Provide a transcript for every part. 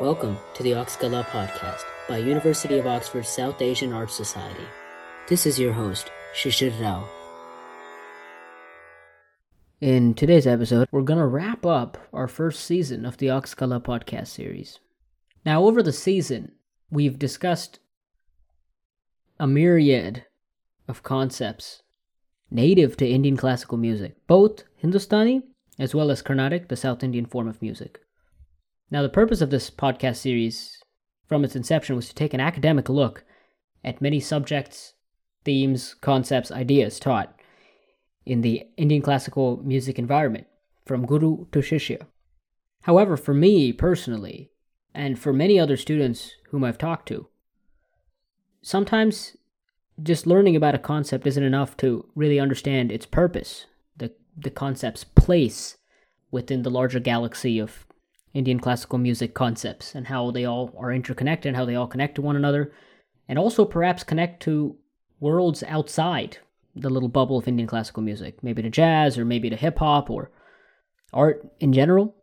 Welcome to the Akskala Podcast by University of Oxford South Asian Arts Society. This is your host, Shishir Rao. In today's episode, we're going to wrap up our first season of the Akskala Podcast series. Now, over the season, we've discussed a myriad of concepts native to Indian classical music, both Hindustani as well as Carnatic, the South Indian form of music. Now, the purpose of this podcast series from its inception was to take an academic look at many subjects, themes, concepts, ideas taught in the Indian classical music environment, from guru to shishya. However, for me personally, and for many other students whom I've talked to, sometimes just learning about a concept isn't enough to really understand its purpose, the concept's place within the larger galaxy of Indian classical music concepts, and how they all are interconnected, and how they all connect to one another, and also perhaps connect to worlds outside the little bubble of Indian classical music, maybe to jazz, or maybe to hip-hop, or art in general.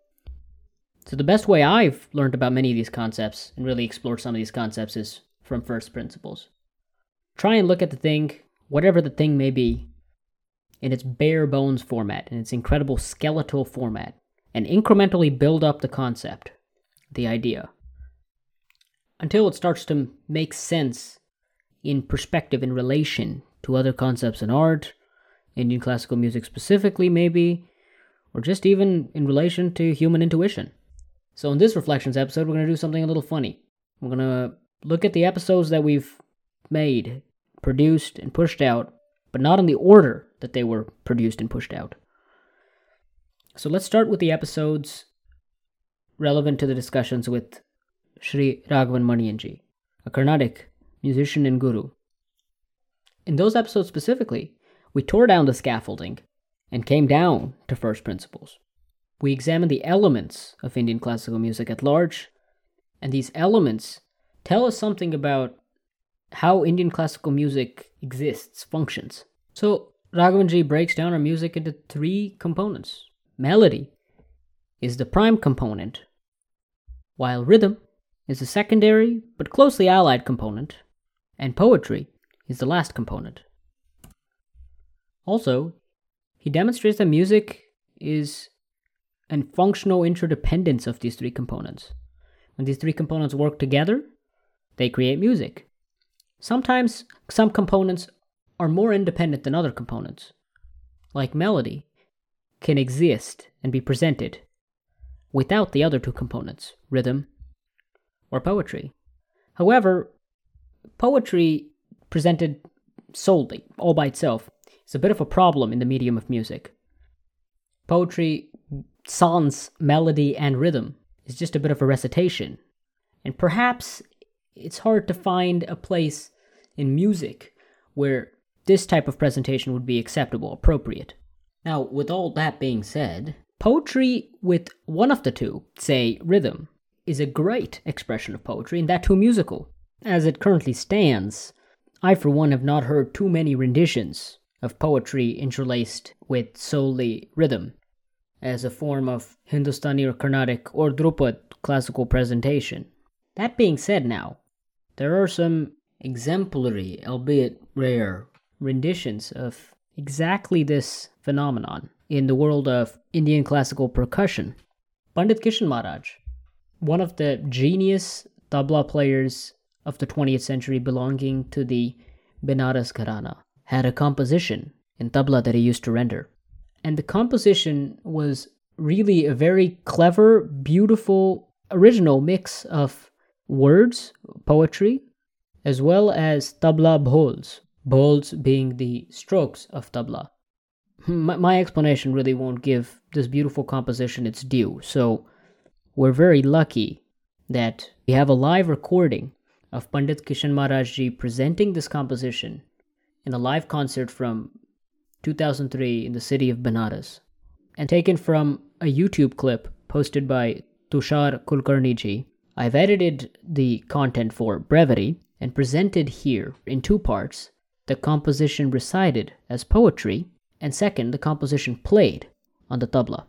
So the best way I've learned about many of these concepts, and really explored some of these concepts, is from first principles. Try and look at the thing, whatever the thing may be, in its bare bones format, in its incredible skeletal format, and incrementally build up the concept, the idea, until it starts to make sense in perspective, in relation to other concepts in art, Indian classical music specifically maybe, or just even in relation to human intuition. So in this Reflections episode, we're going to do something a little funny. We're going to look at the episodes that we've made, produced, and pushed out, but not in the order that they were produced and pushed out. So let's start with the episodes relevant to the discussions with Shri Raghavan Manianji, a Carnatic musician and guru. In those episodes specifically, we tore down the scaffolding and came down to first principles. We examined the elements of Indian classical music at large, and these elements tell us something about how Indian classical music exists, functions. So Raghavanji breaks down our music into three components. Melody is the prime component, while rhythm is the secondary but closely allied component, and poetry is the last component. Also, he demonstrates that music is a functional interdependence of these three components. When these three components work together, they create music. Sometimes some components are more independent than other components, like melody can exist and be presented without the other two components, rhythm or poetry. However, poetry presented solely, all by itself, is a bit of a problem in the medium of music. Poetry sans melody and rhythm is just a bit of a recitation, and perhaps it's hard to find a place in music where this type of presentation would be acceptable, appropriate. Now, with all that being said, poetry with one of the two, say rhythm, is a great expression of poetry, and that too musical. As it currently stands, I for one have not heard too many renditions of poetry interlaced with solely rhythm as a form of Hindustani or Carnatic or Dhrupad classical presentation. That being said now, there are some exemplary, albeit rare, renditions of exactly this phenomenon in the world of Indian classical percussion. Pandit Kishan Maharaj, one of the genius tabla players of the 20th century belonging to the Banaras Gharana, had a composition in tabla that he used to render. And the composition was really a very clever, beautiful, original mix of words, poetry, as well as tabla bhols. Bowls being the strokes of tabla. My explanation really won't give this beautiful composition its due, so we're very lucky that we have a live recording of Pandit Kishan Maharaj ji presenting this composition in a live concert from 2003 in the city of Banaras, and taken from a YouTube clip posted by Tushar Kulkarni ji. I've edited the content for brevity and presented here in two parts. The composition recited as poetry, and second, the composition played on the tabla.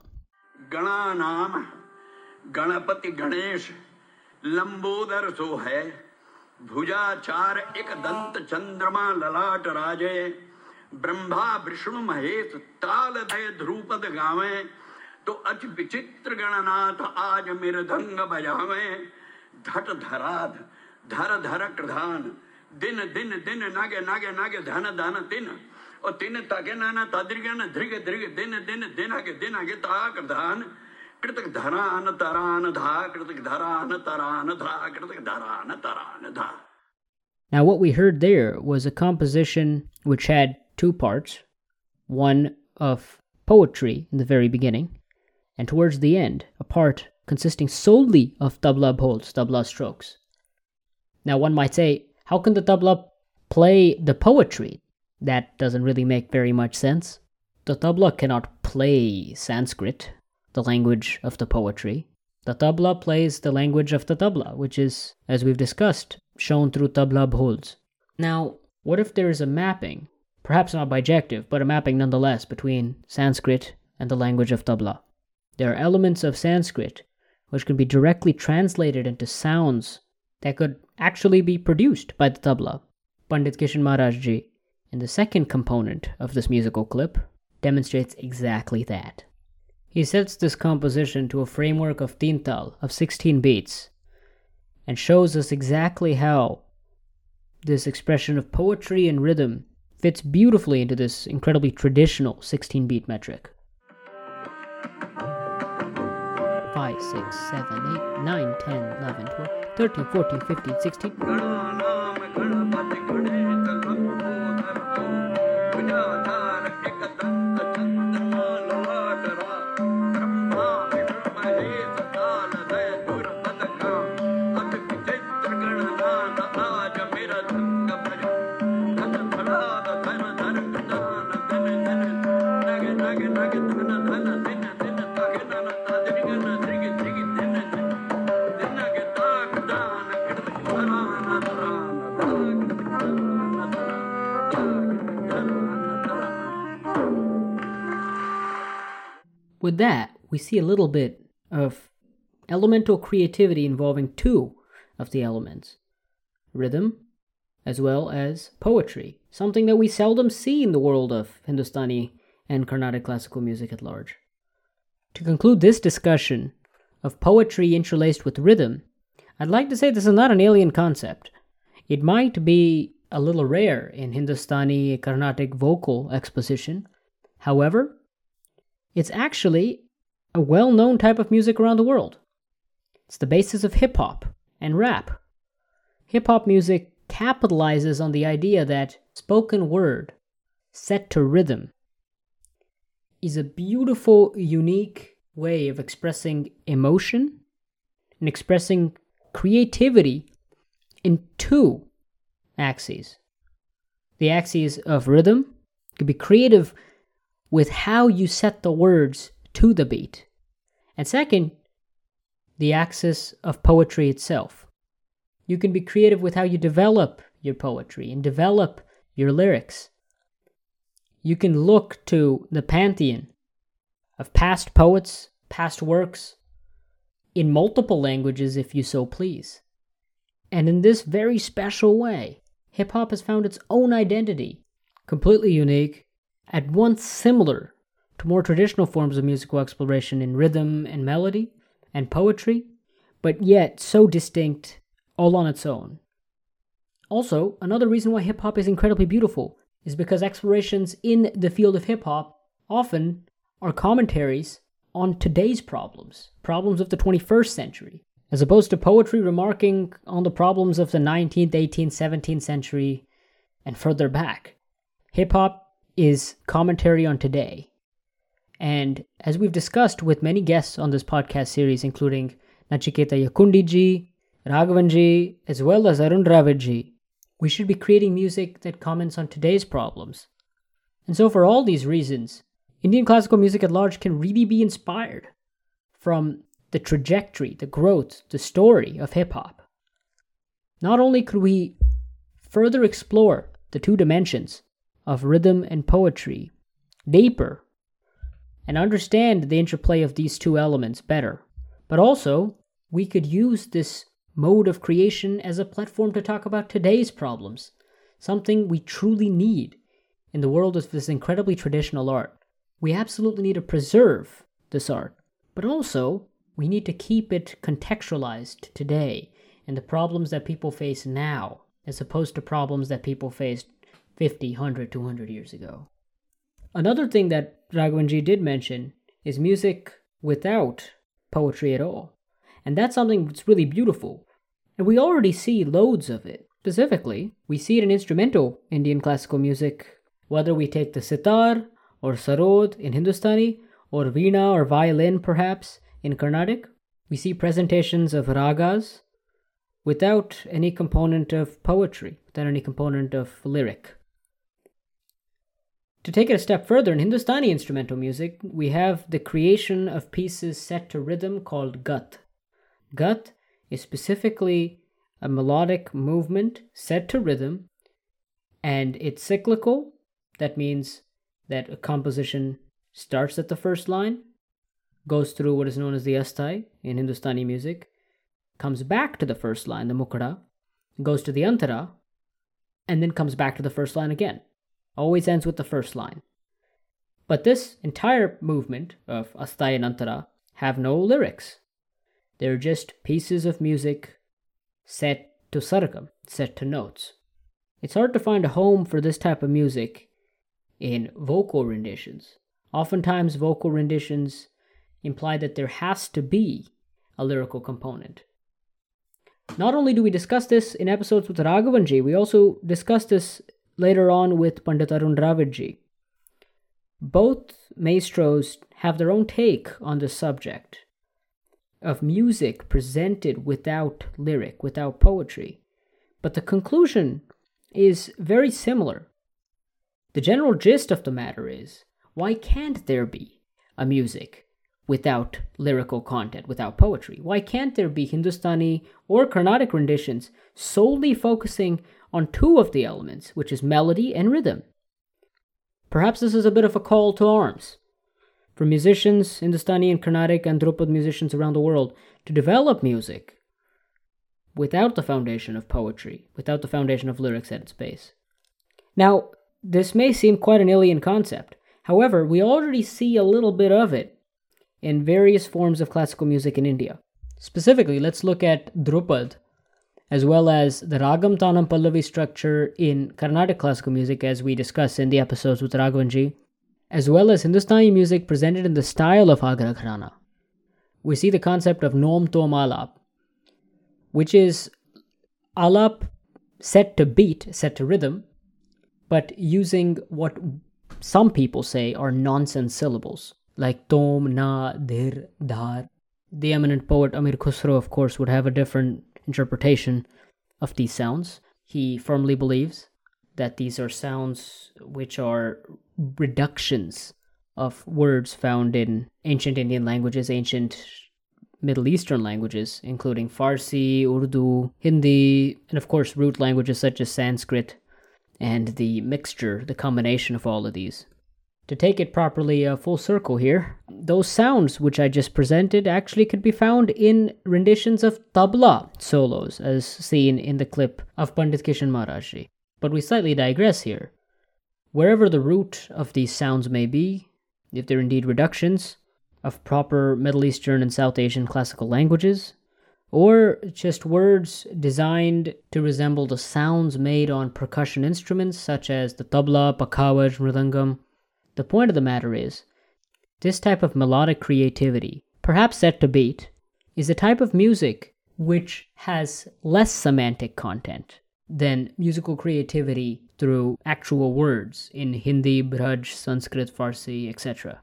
Gana nam, Ganapati Ganesh, Lambodar सो है, भुजाचार एक दंत चंद्रमा ललाट राजे, ब्रह्मा विष्णु महेश ताल दे ध्रुपद गावे, तो अति विचित्र गणनाथ आज मृदंग बजावे, धट धराध धर धर कृधान, दिन दिन दिन नागे नागे नागे धन धन तिन, और तिन तगे नाना तद्रिगन धृग धृग दिन दिन दिन आगे ताक धान, कृतक धरान तरान धा, कृतक धरान तरान धा, कृतक धरान तरान धा. Now what we heard there was a composition which had two parts, one of poetry in the very beginning, and towards the end, a part consisting solely of tabla bhols, tabla strokes. Now one might say, how can the tabla play the poetry? That doesn't really make very much sense. The tabla cannot play Sanskrit, the language of the poetry. The tabla plays the language of the tabla, which is, as we've discussed, shown through tabla bhols. Now, what if there is a mapping, perhaps not bijective, but a mapping nonetheless between Sanskrit and the language of tabla? There are elements of Sanskrit which can be directly translated into sounds that could actually be produced by the tabla. Pandit Kishan Maharaj ji, in the second component of this musical clip, demonstrates exactly that. He sets this composition to a framework of tintal of 16 beats, and shows us exactly how this expression of poetry and rhythm fits beautifully into this incredibly traditional 16-beat metric. 5, 6, 7, 8, 9, 10, 11, 12, 13, 14, 15, 16... With that, we see a little bit of elemental creativity involving two of the elements, rhythm as well as poetry, something that we seldom see in the world of Hindustani and Carnatic classical music at large. To conclude this discussion of poetry interlaced with rhythm, I'd like to say this is not an alien concept. It might be a little rare in Hindustani Carnatic vocal exposition. However, it's actually a well-known type of music around the world. It's the basis of hip-hop and rap. Hip-hop music capitalizes on the idea that spoken word, set to rhythm, is a beautiful, unique way of expressing emotion and expressing creativity in two axes. The axes of rhythm could be creative with how you set the words to the beat. And second, the axis of poetry itself. You can be creative with how you develop your poetry and develop your lyrics. You can look to the pantheon of past poets, past works, in multiple languages if you so please. And in this very special way, hip-hop has found its own identity, completely unique, at once similar to more traditional forms of musical exploration in rhythm and melody and poetry, but yet so distinct all on its own. Also, another reason why hip-hop is incredibly beautiful is because explorations in the field of hip-hop often are commentaries on today's problems, problems of the 21st century, as opposed to poetry remarking on the problems of the 19th, 18th, 17th century, and further back. Hip-hop is commentary on today. And as we've discussed with many guests on this podcast series, including Nachiketa Yakundiji, Raghavanji, as well as Arun Dravidji, we should be creating music that comments on today's problems. And so for all these reasons, Indian classical music at large can really be inspired from the trajectory, the growth, the story of hip-hop. Not only could we further explore the two dimensions of rhythm and poetry deeper and understand the interplay of these two elements better, but also we could use this mode of creation as a platform to talk about today's problems, something we truly need in the world of this incredibly traditional art. We absolutely need to preserve this art, but also we need to keep it contextualized to today and the problems that people face now, as opposed to problems that people faced 50, 100, 200 years ago. Another thing that Raghavanji did mention is music without poetry at all. And that's something that's really beautiful. And we already see loads of it. Specifically, we see it in instrumental Indian classical music, whether we take the sitar or sarod in Hindustani, or veena or violin perhaps in Carnatic. We see presentations of ragas without any component of poetry, without any component of lyric. To take it a step further, in Hindustani instrumental music, we have the creation of pieces set to rhythm called gat. Gat is specifically a melodic movement set to rhythm, and it's cyclical. That means that a composition starts at the first line, goes through what is known as the astai in Hindustani music, comes back to the first line, the mukra, goes to the antara, and then comes back to the first line again. Always ends with the first line. But this entire movement of astai and antara have no lyrics. They're just pieces of music set to sargam, set to notes. It's hard to find a home for this type of music in vocal renditions. Oftentimes, vocal renditions imply that there has to be a lyrical component. Not only do we discuss this in episodes with Raghavanji, we also discuss this later on with Pandit Arun Dravidji. Both maestros have their own take on the subject of music presented without lyric, without poetry. But the conclusion is very similar. The general gist of the matter is, why can't there be a music without lyrical content, without poetry? Why can't there be Hindustani or Carnatic renditions solely focusing on two of the elements, which is melody and rhythm? Perhaps this is a bit of a call to arms for musicians, Hindustani and Carnatic and Dhrupad musicians around the world, to develop music without the foundation of poetry, without the foundation of lyrics at its base. Now, this may seem quite an alien concept. However, we already see a little bit of it in various forms of classical music in India. Specifically, let's look at Dhrupad, as well as the Ragam Tanam Pallavi structure in Carnatic classical music, as we discuss in the episodes with Raghavanji, as well as Hindustani music presented in the style of Akskala Gharana. We see the concept of Nom Tom Alap, which is alap set to beat, set to rhythm, but using what some people say are nonsense syllables, like Tom, Na, Dhir, Dhar. The eminent poet Amir Khusro, of course, would have a different interpretation of these sounds. He firmly believes that these are sounds which are reductions of words found in ancient Indian languages, ancient Middle Eastern languages, including Farsi, Urdu, Hindi, and of course root languages such as Sanskrit, and the mixture, the combination of all of these. To take it properly full circle here, those sounds which I just presented actually could be found in renditions of tabla solos, as seen in the clip of Pandit Kishan Maharaj ji. But we slightly digress here. Wherever the root of these sounds may be, if they're indeed reductions of proper Middle Eastern and South Asian classical languages, or just words designed to resemble the sounds made on percussion instruments such as the tabla, pakhavaj, mridangam. The point of the matter is, this type of melodic creativity, perhaps set to beat, is a type of music which has less semantic content than musical creativity through actual words in Hindi, Braj, Sanskrit, Farsi, etc.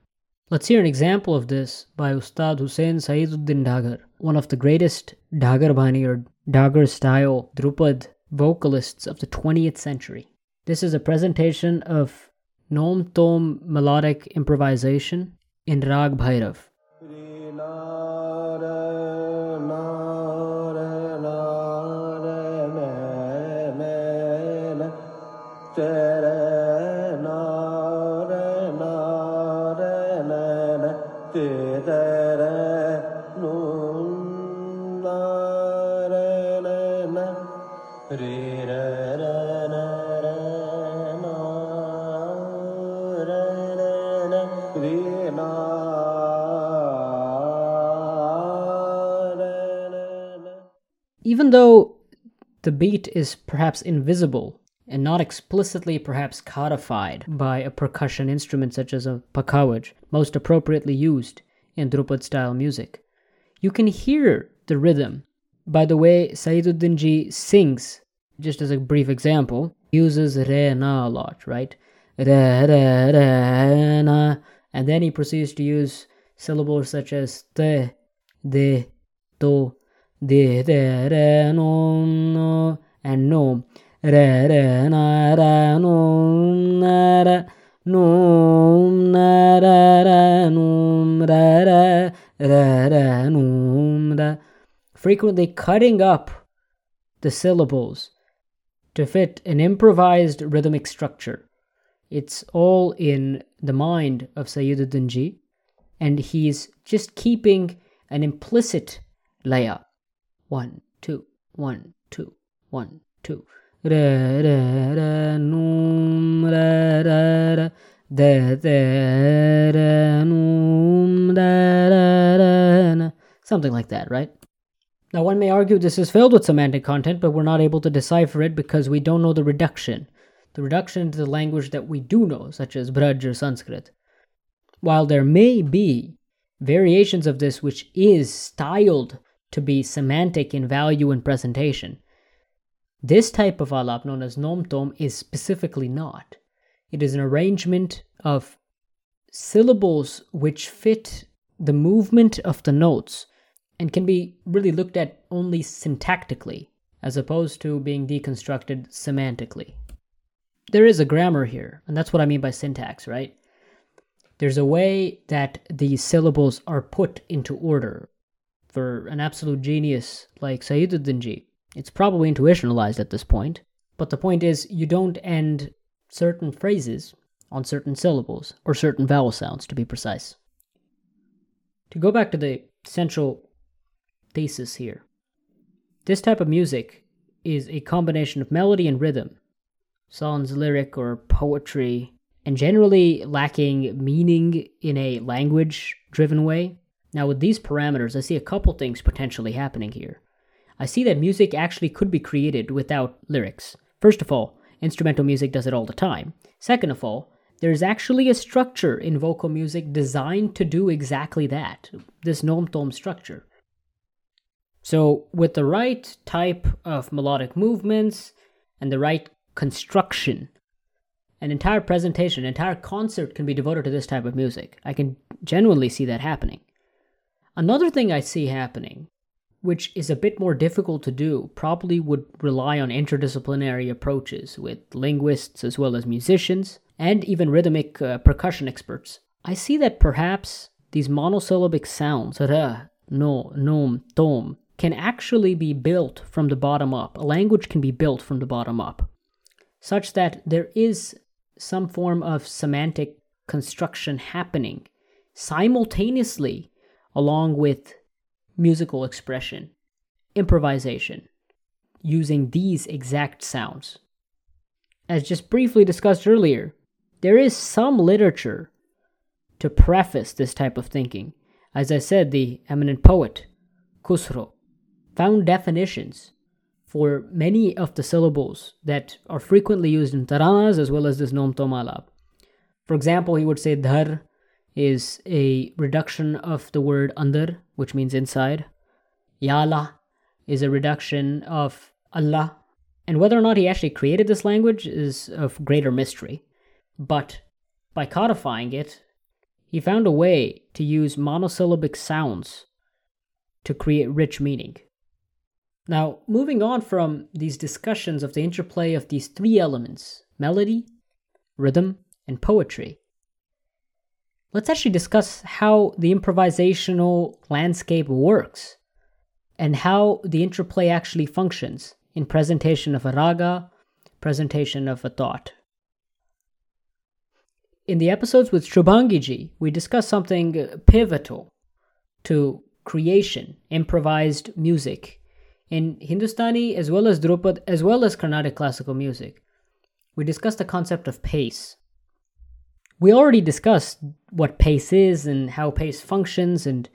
Let's hear an example of this by Ustad Hussain Sayeeduddin Dagar, one of the greatest Dagar Bhani or Dagar style Dhrupad vocalists of the 20th century. This is a presentation of Nom Tom melodic improvisation in Rag Bhairav. even though the beat is perhaps invisible and not explicitly perhaps codified by a percussion instrument such as a pakawaj, most appropriately used in Drupad-style music, you can hear the rhythm by the way Sayeeduddin ji sings. Just as a brief example, he uses re-na a lot, right? Re-re-re-na. And then he proceeds to use syllables such as te, de, to, de, re, re, no, no, and no. Re, re, na, ra, no, na, ra, no, na, ra, ra, no, ra, ra, ra, ra, no, ra. Frequently cutting up the syllables to fit an improvised rhythmic structure. It's all in the mind of Sayeeduddin ji, and he's just keeping an implicit laya. 1, 2, 1, 2, 1, 2. Ra ra ra noom ra ra ra da da ra noom da ra ra na. Something like that, right? Now, one may argue this is filled with semantic content, but we're not able to decipher it because we don't know the reduction. The reduction to the language that we do know, such as Braj or Sanskrit. While there may be variations of this which is styled to be semantic in value and presentation, this type of alap, known as nom-tom, is specifically not. It is an arrangement of syllables which fit the movement of the notes, and can be really looked at only syntactically, as opposed to being deconstructed semantically. There is a grammar here, and that's what I mean by syntax, right? There's a way that the syllables are put into order. For an absolute genius like Sayeeduddin ji, it's probably intuitionalized at this point, but the point is you don't end certain phrases on certain syllables, or certain vowel sounds, to be precise. To go back to the central thesis here. This type of music is a combination of melody and rhythm, sounds lyric or poetry, and generally lacking meaning in a language-driven way. Now with these parameters, I see a couple things potentially happening here. I see that music actually could be created without lyrics. First of all, instrumental music does it all the time. Second of all, there's actually a structure in vocal music designed to do exactly that, this nom-tom structure. So with the right type of melodic movements and the right construction, an entire presentation, an entire concert can be devoted to this type of music. I can genuinely see that happening. Another thing I see happening, which is a bit more difficult to do, probably would rely on interdisciplinary approaches with linguists as well as musicians, and even rhythmic percussion experts. I see that perhaps these monosyllabic sounds, ra, no, nom, tom, can actually be built from the bottom up. A language can be built from the bottom up, such that there is some form of semantic construction happening simultaneously along with musical expression, improvisation, using these exact sounds. As just briefly discussed earlier, there is some literature to preface this type of thinking. As I said, the eminent poet, Khusro, found definitions for many of the syllables that are frequently used in taranas as well as this nom-tom alap. For example, he would say dhar is a reduction of the word andar, which means inside. Yala is a reduction of Allah. And whether or not he actually created this language is of greater mystery. But by codifying it, he found a way to use monosyllabic sounds to create rich meaning. Now, moving on from these discussions of the interplay of these three elements, melody, rhythm, and poetry, let's actually discuss how the improvisational landscape works and how the interplay actually functions in presentation of a raga, presentation of a thought. In the episodes with Shubhangi ji, we discuss something pivotal to creation, improvised music, in Hindustani as well as Drupad as well as Carnatic classical music. We discuss the concept of pace. We already discussed what pace is and how pace functions and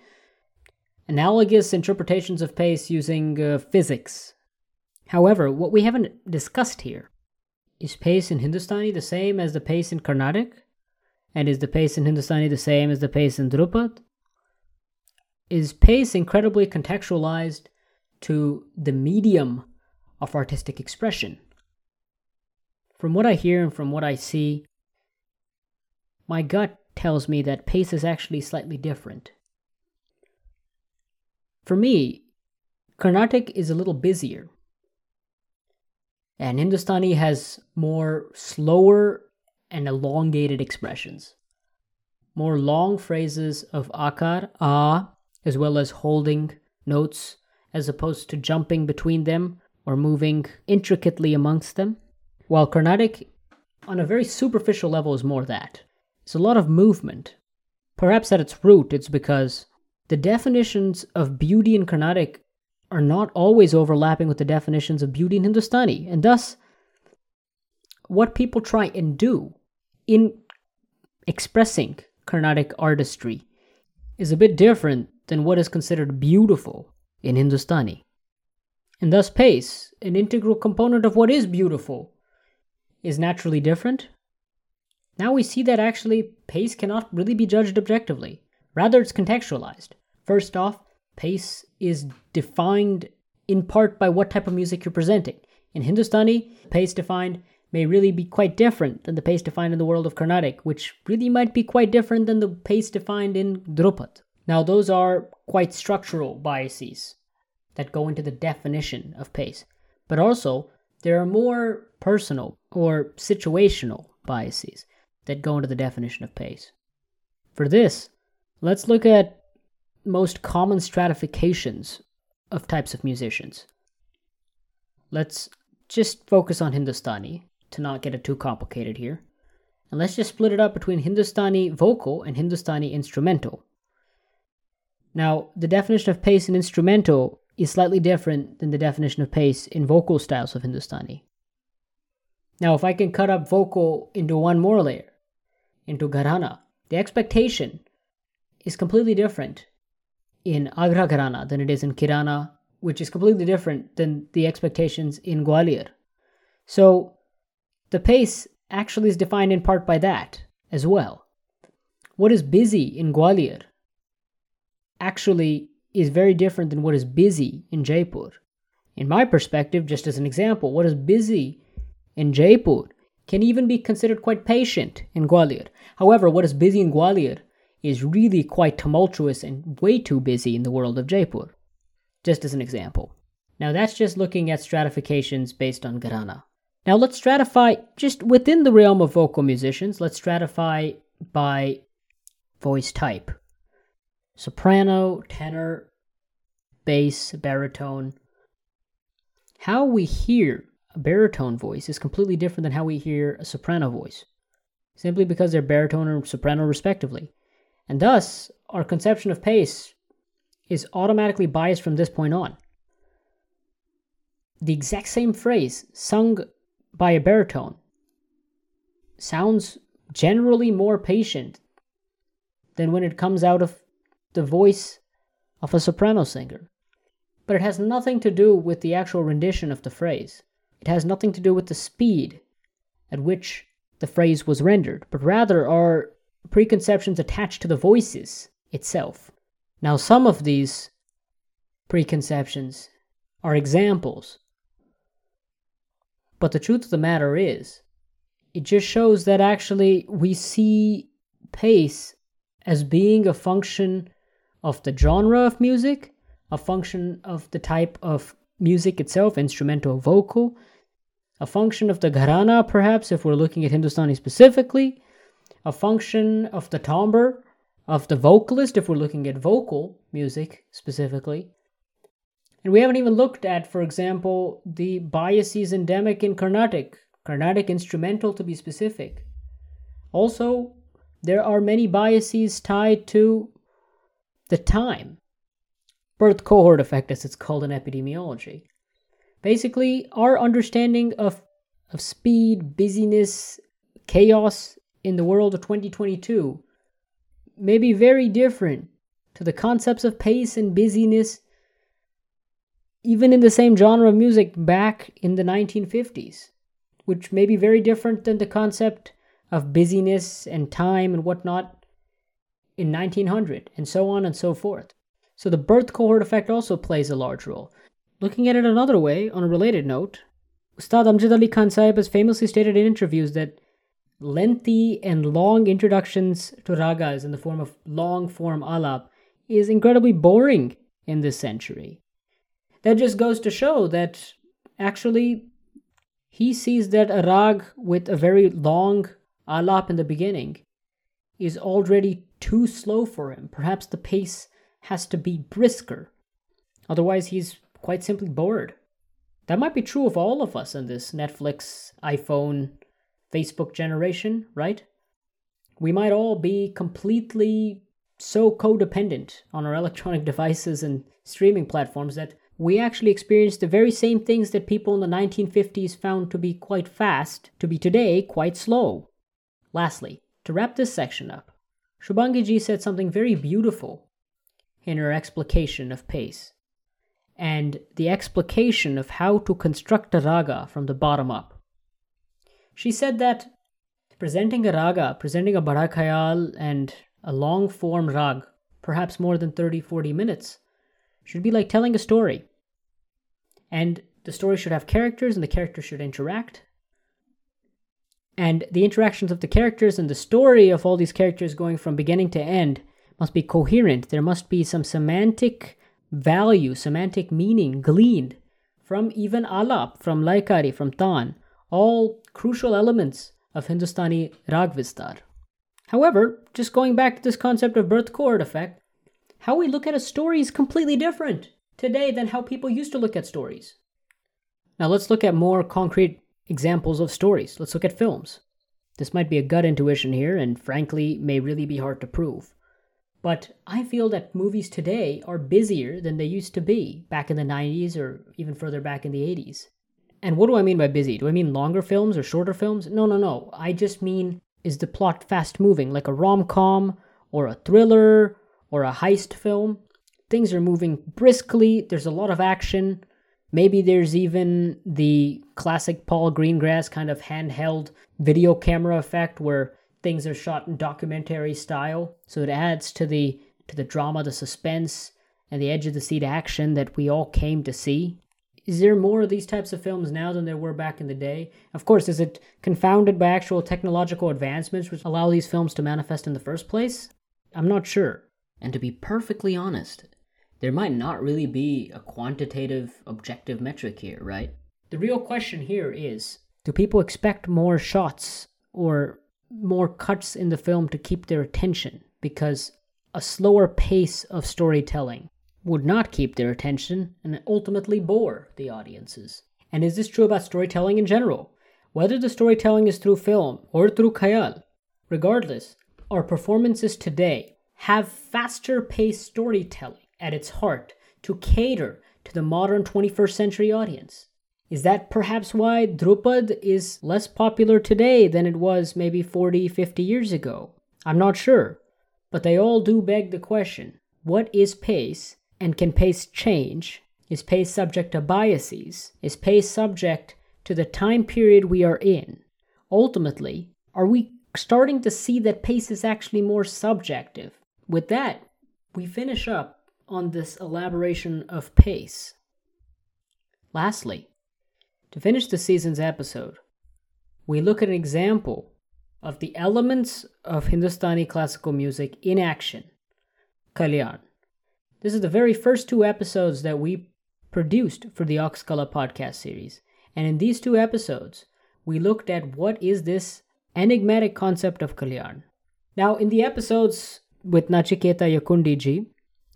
analogous interpretations of pace using physics However, what we haven't discussed here is pace in Hindustani the same as the pace in Carnatic? And is the pace in Hindustani the same as the pace in Dhrupad? Is pace incredibly contextualized to the medium of artistic expression? From what I hear and from what I see, my gut tells me that pace is actually slightly different. For me, Carnatic is a little busier. And Hindustani has more slower and elongated expressions. More long phrases of akar, as well as holding notes, as opposed to jumping between them or moving intricately amongst them. While Carnatic, on a very superficial level, is more that. It's a lot of movement. Perhaps at its root, it's because the definitions of beauty in Carnatic are not always overlapping with the definitions of beauty in Hindustani, and thus, what people try and do in expressing Carnatic artistry is a bit different than what is considered beautiful in Hindustani. And thus pace, an integral component of what is beautiful, is naturally different. Now we see that actually pace cannot really be judged objectively. Rather, it's contextualized. First off, pace is defined in part by what type of music you're presenting. In Hindustani, pace defined may really be quite different than the pace defined in the world of Carnatic, which really might be quite different than the pace defined in Dhrupad. Now those are quite structural biases that go into the definition of pace. But also, there are more personal or situational biases that go into the definition of pace. For this, let's look at most common stratifications of types of musicians. Let's just focus on Hindustani, to not get it too complicated here. And let's just split it up between Hindustani vocal and Hindustani instrumental. Now, the definition of pace in instrumental is slightly different than the definition of pace in vocal styles of Hindustani. Now, if I can cut up vocal into one more layer, into Gharana, the expectation is completely different in Agra Gharana than it is in Kirana, which is completely different than the expectations in Gwalior. So, the pace actually is defined in part by that as well. What is busy in Gwalior actually is very different than what is busy in Jaipur. In my perspective, just as an example, what is busy in Jaipur can even be considered quite patient in Gwalior. However, what is busy in Gwalior is really quite tumultuous and way too busy in the world of Jaipur. Just as an example. Now that's just looking at stratifications based on Gharana. Now let's stratify just within the realm of vocal musicians. Let's stratify by voice type. Soprano, tenor, bass, baritone. How we hear a baritone voice is completely different than how we hear a soprano voice, simply because they're baritone or soprano respectively. And thus, our conception of pace is automatically biased from this point on. The exact same phrase sung by a baritone sounds generally more patient than when it comes out of the voice of a soprano singer. But it has nothing to do with the actual rendition of the phrase. It has nothing to do with the speed at which the phrase was rendered, but rather are preconceptions attached to the voices itself. Now some of these preconceptions are examples, but the truth of the matter is, it just shows that actually we see pace as being a function of the genre of music, a function of the type of music itself, instrumental, vocal, a function of the gharana perhaps, if we're looking at Hindustani specifically, a function of the timbre, of the vocalist if we're looking at vocal music specifically. And we haven't even looked at, for example, the biases endemic in Carnatic instrumental to be specific. Also, there are many biases tied to the time. Birth cohort effect, as it's called in epidemiology. Basically, our understanding of speed, busyness, chaos in the world of 2022 may be very different to the concepts of pace and busyness even in the same genre of music back in the 1950s, which may be very different than the concept of busyness and time and whatnot in 1900, and so on and so forth. So the birth cohort effect also plays a large role. Looking at it another way, on a related note, Ustad Amjad Ali Khan Sahib has famously stated in interviews that lengthy and long introductions to ragas in the form of long-form alap is incredibly boring in this century. That just goes to show that actually he sees that a rag with a very long alap in the beginning is already too slow for him. Perhaps the pace has to be brisker. Otherwise, he's quite simply bored. That might be true of all of us in this Netflix, iPhone, Facebook generation, right? We might all be completely so codependent on our electronic devices and streaming platforms that we actually experience the very same things that people in the 1950s found to be quite fast to be today quite slow. Lastly, to wrap this section up, Shubhangi ji said something very beautiful in her explication of pace and the explication of how to construct a raga from the bottom up. She said that presenting a raga, presenting a bada khayal and a long-form rag, perhaps more than 30-40 minutes, should be like telling a story. And the story should have characters, and the characters should interact. And the interactions of the characters and the story of all these characters going from beginning to end must be coherent. There must be some semantic value, semantic meaning gleaned from even alap, from laikari, from taan, all crucial elements of Hindustani ragvistar. However, just going back to this concept of birth cohort effect, how we look at a story is completely different today than how people used to look at stories. Now let's look at more concrete examples of stories. Let's look at films. This might be a gut intuition here and frankly may really be hard to prove. But I feel that movies today are busier than they used to be back in the 90s or even further back in the 80s. And what do I mean by busy? Do I mean longer films or shorter films? No. I just mean, is the plot fast-moving, like a rom-com or a thriller or a heist film? Things are moving briskly, there's a lot of action. Maybe there's even the classic Paul Greengrass kind of handheld video camera effect where things are shot in documentary style, so it adds to the drama, the suspense, and the edge-of-the-seat action that we all came to see. Is there more of these types of films now than there were back in the day? Of course, is it confounded by actual technological advancements which allow these films to manifest in the first place? I'm not sure. And to be perfectly honest, there might not really be a quantitative, objective metric here, right? The real question here is, do people expect more shots or more cuts in the film to keep their attention, because a slower pace of storytelling would not keep their attention and ultimately bore the audiences? And is this true about storytelling in general? Whether the storytelling is through film or through khayal, regardless, our performances today have faster-paced storytelling at its heart to cater to the modern 21st century audience. Is that perhaps why Drupad is less popular today than it was maybe 40, 50 years ago? I'm not sure, but they all do beg the question, what is pace, and can pace change? Is pace subject to biases? Is pace subject to the time period we are in? Ultimately, are we starting to see that pace is actually more subjective? With that, we finish up on this elaboration of pace. Lastly, to finish this season's episode, we look at an example of the elements of Hindustani classical music in action, Kalyan. This is the very first two episodes that we produced for the Akskala podcast series. And in these two episodes, we looked at what is this enigmatic concept of Kalyan. Now, in the episodes with Nachiketa Yakundiji,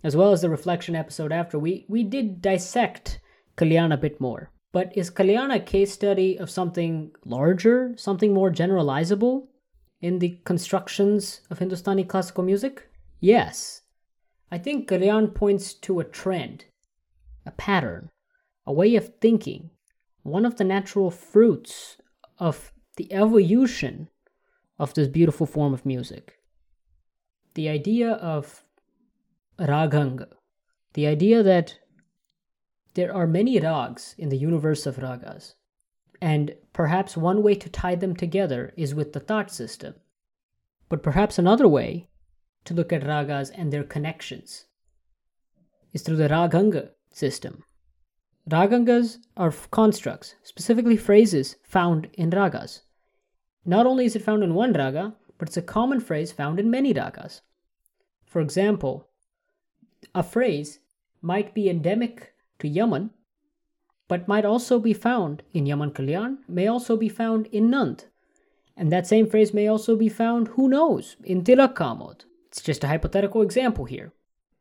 as well as the reflection episode after, we did dissect Kalyan a bit more. But is Kalyan a case study of something larger, something more generalizable in the constructions of Hindustani classical music? Yes. I think Kalyan points to a trend, a pattern, a way of thinking, one of the natural fruits of the evolution of this beautiful form of music. The idea of raganga, the idea that There are many ragas in the universe of ragas, and perhaps one way to tie them together is with the thought system. But perhaps another way to look at ragas and their connections is through the raganga system. Ragangas are constructs, specifically phrases found in ragas. Not only is it found in one raga, but it's a common phrase found in many ragas. For example, a phrase might be endemic to Yaman, but might also be found in Yaman Kalyan, may also be found in Nand. And that same phrase may also be found, who knows, in Tilak Kamod. It's just a hypothetical example here.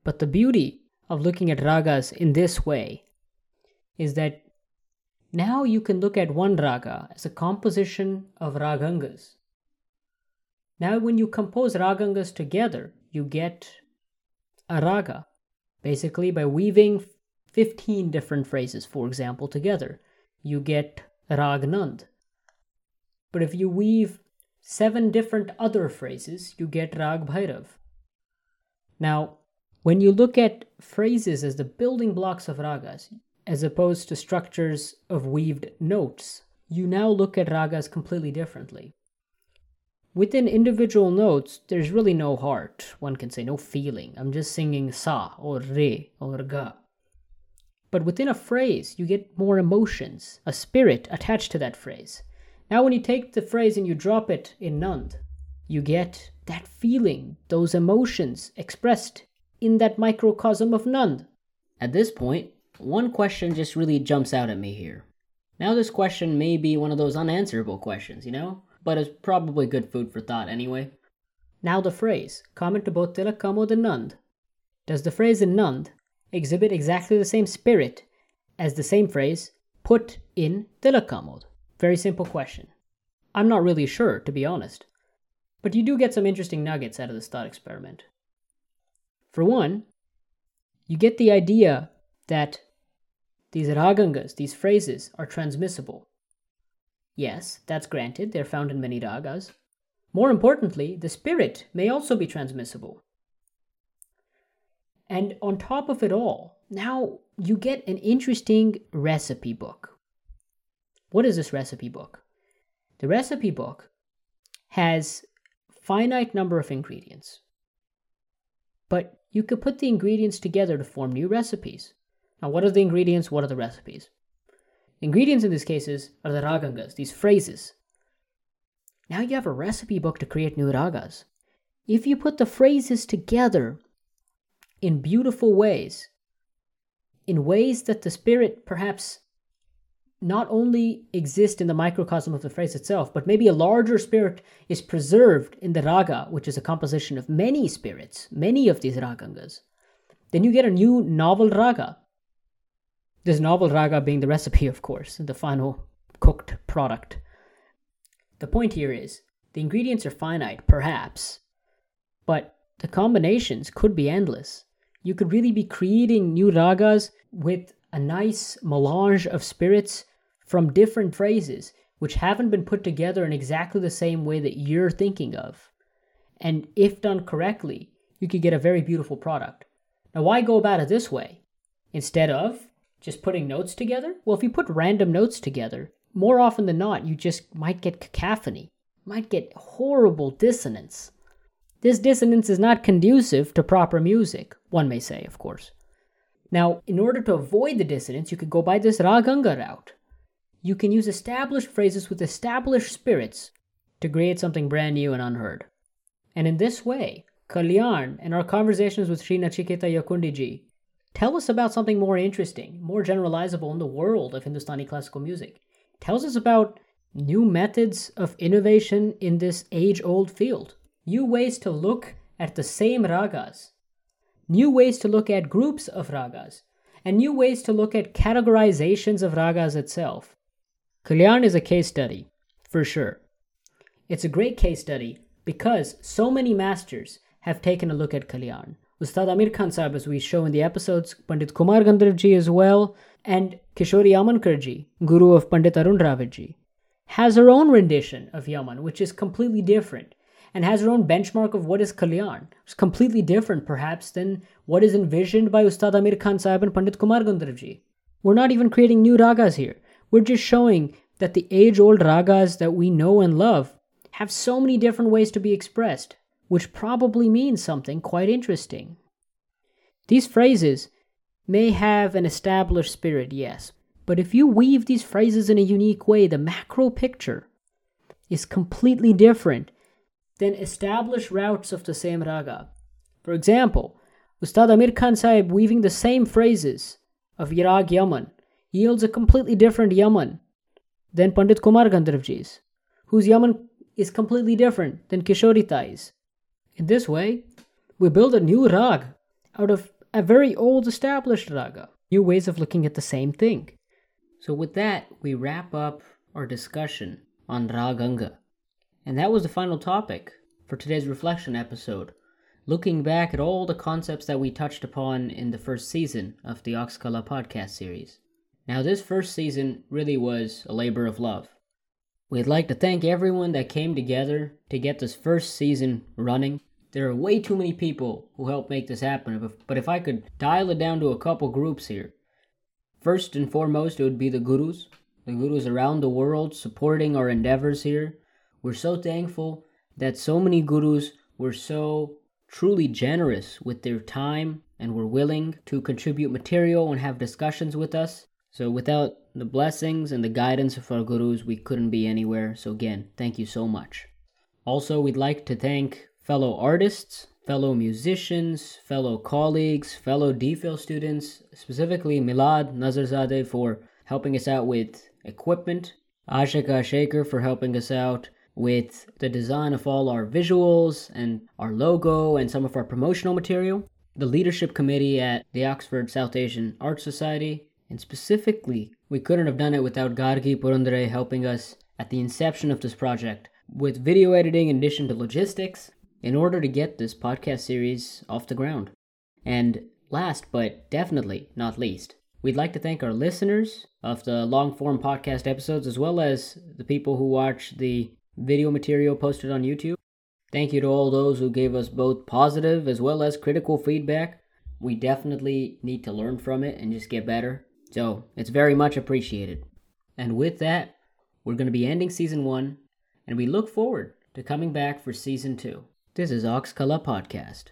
But the beauty of looking at ragas in this way is that now you can look at one raga as a composition of ragangas. Now when you compose ragangas together, you get a raga, basically by weaving 15 different phrases, for example, together. You get Ragnand. But if you weave 7 different other phrases, you get Rag Bhairav. Now, when you look at phrases as the building blocks of ragas, as opposed to structures of weaved notes, you now look at ragas completely differently. Within individual notes, there's really no heart, one can say, no feeling. I'm just singing sa or re or ga. But within a phrase, you get more emotions, a spirit attached to that phrase. Now when you take the phrase and you drop it in Nand, you get that feeling, those emotions expressed in that microcosm of Nand. At this point, one question just really jumps out at me here. Now this question may be one of those unanswerable questions, but it's probably good food for thought anyway. Now the phrase, common to both Tilak Kamod and Nand. Does the phrase in Nand exhibit exactly the same spirit as the same phrase put in Tilak Kamod? Very simple question. I'm not really sure, to be honest. But you do get some interesting nuggets out of this thought experiment. For one, you get the idea that these ragangas, these phrases, are transmissible. Yes, that's granted, they're found in many ragas. More importantly, the spirit may also be transmissible. And on top of it all, now you get an interesting recipe book. What is this recipe book? The recipe book has a finite number of ingredients, but you could put the ingredients together to form new recipes. Now, what are the ingredients? What are the recipes? The ingredients in these cases are the ragangas, these phrases. Now you have a recipe book to create new ragas. If you put the phrases together in beautiful ways, in ways that the spirit perhaps not only exist in the microcosm of the phrase itself, but maybe a larger spirit is preserved in the raga, which is a composition of many spirits, many of these ragangas, then you get a new novel raga. This novel raga being the recipe, of course, the final cooked product. The point here is, the ingredients are finite, perhaps, but the combinations could be endless. You could really be creating new ragas with a nice melange of spirits from different phrases, which haven't been put together in exactly the same way that you're thinking of. And if done correctly, you could get a very beautiful product. Now, why go about it this way? Instead of just putting notes together? Well, if you put random notes together, more often than not, you just might get cacophony, might get horrible dissonance. This dissonance is not conducive to proper music, one may say, of course. Now, in order to avoid the dissonance, you could go by this raganga route. You can use established phrases with established spirits to create something brand new and unheard. And in this way, Kalyan and our conversations with Shri Nachiketa Yakundiji tell us about something more interesting, more generalizable in the world of Hindustani classical music. It tells us about new methods of innovation in this age-old field, new ways to look at the same ragas, new ways to look at groups of ragas, and new ways to look at categorizations of ragas itself. Kalyan is a case study, for sure. It's a great case study because so many masters have taken a look at Kalyan. Ustad Amir Khan Sahib, as we show in the episodes, Pandit Kumar Gandharva ji as well, and Kishori Amankar ji, guru of Pandit Arun Dravid ji, has her own rendition of Yaman, which is completely different, and has her own benchmark of what is Kalyan. It's completely different, perhaps, than what is envisioned by Ustad Amir Khan Sahib and Pandit Kumar Gandharva ji. We're not even creating new ragas here. We're just showing that the age-old ragas that we know and love have so many different ways to be expressed, which probably means something quite interesting. These phrases may have an established spirit, yes, but if you weave these phrases in a unique way, the macro picture is completely different than established routes of the same raga. For example, Ustad Amir Khan Sahib weaving the same phrases of Iraq Yaman yields a completely different Yaman than Pandit Kumar Gandharvji's, whose Yaman is completely different than Kishori Tai's. In this way, we build a new rag out of a very old established raga, new ways of looking at the same thing. So with that, we wrap up our discussion on Raganga. And that was the final topic for today's reflection episode, looking back at all the concepts that we touched upon in the first season of the Akskala podcast series. Now this first season really was a labor of love. We'd like to thank everyone that came together to get this first season running. There are way too many people who helped make this happen, but if I could dial it down to a couple groups here. First and foremost, it would be the gurus around the world supporting our endeavors here. We're so thankful that so many gurus were so truly generous with their time and were willing to contribute material and have discussions with us. So without the blessings and the guidance of our gurus, we couldn't be anywhere. So again, thank you so much. Also, we'd like to thank fellow artists, fellow musicians, fellow colleagues, fellow DPhil students, specifically Milad Nazarzadeh for helping us out with equipment, Ashika Ashaker for helping us out with the design of all our visuals and our logo and some of our promotional material, the leadership committee at the Oxford South Asian Art Society, and specifically, we couldn't have done it without Gargi Purandare helping us at the inception of this project with video editing in addition to logistics in order to get this podcast series off the ground. And last but definitely not least, we'd like to thank our listeners of the long-form podcast episodes as well as the people who watch the video material posted on YouTube. Thank you to all those who gave us both positive as well as critical feedback. We definitely need to learn from it and just get better. So, it's very much appreciated. And with that, we're going to be ending Season 1, and we look forward to coming back for Season 2. This is Akskala Podcast.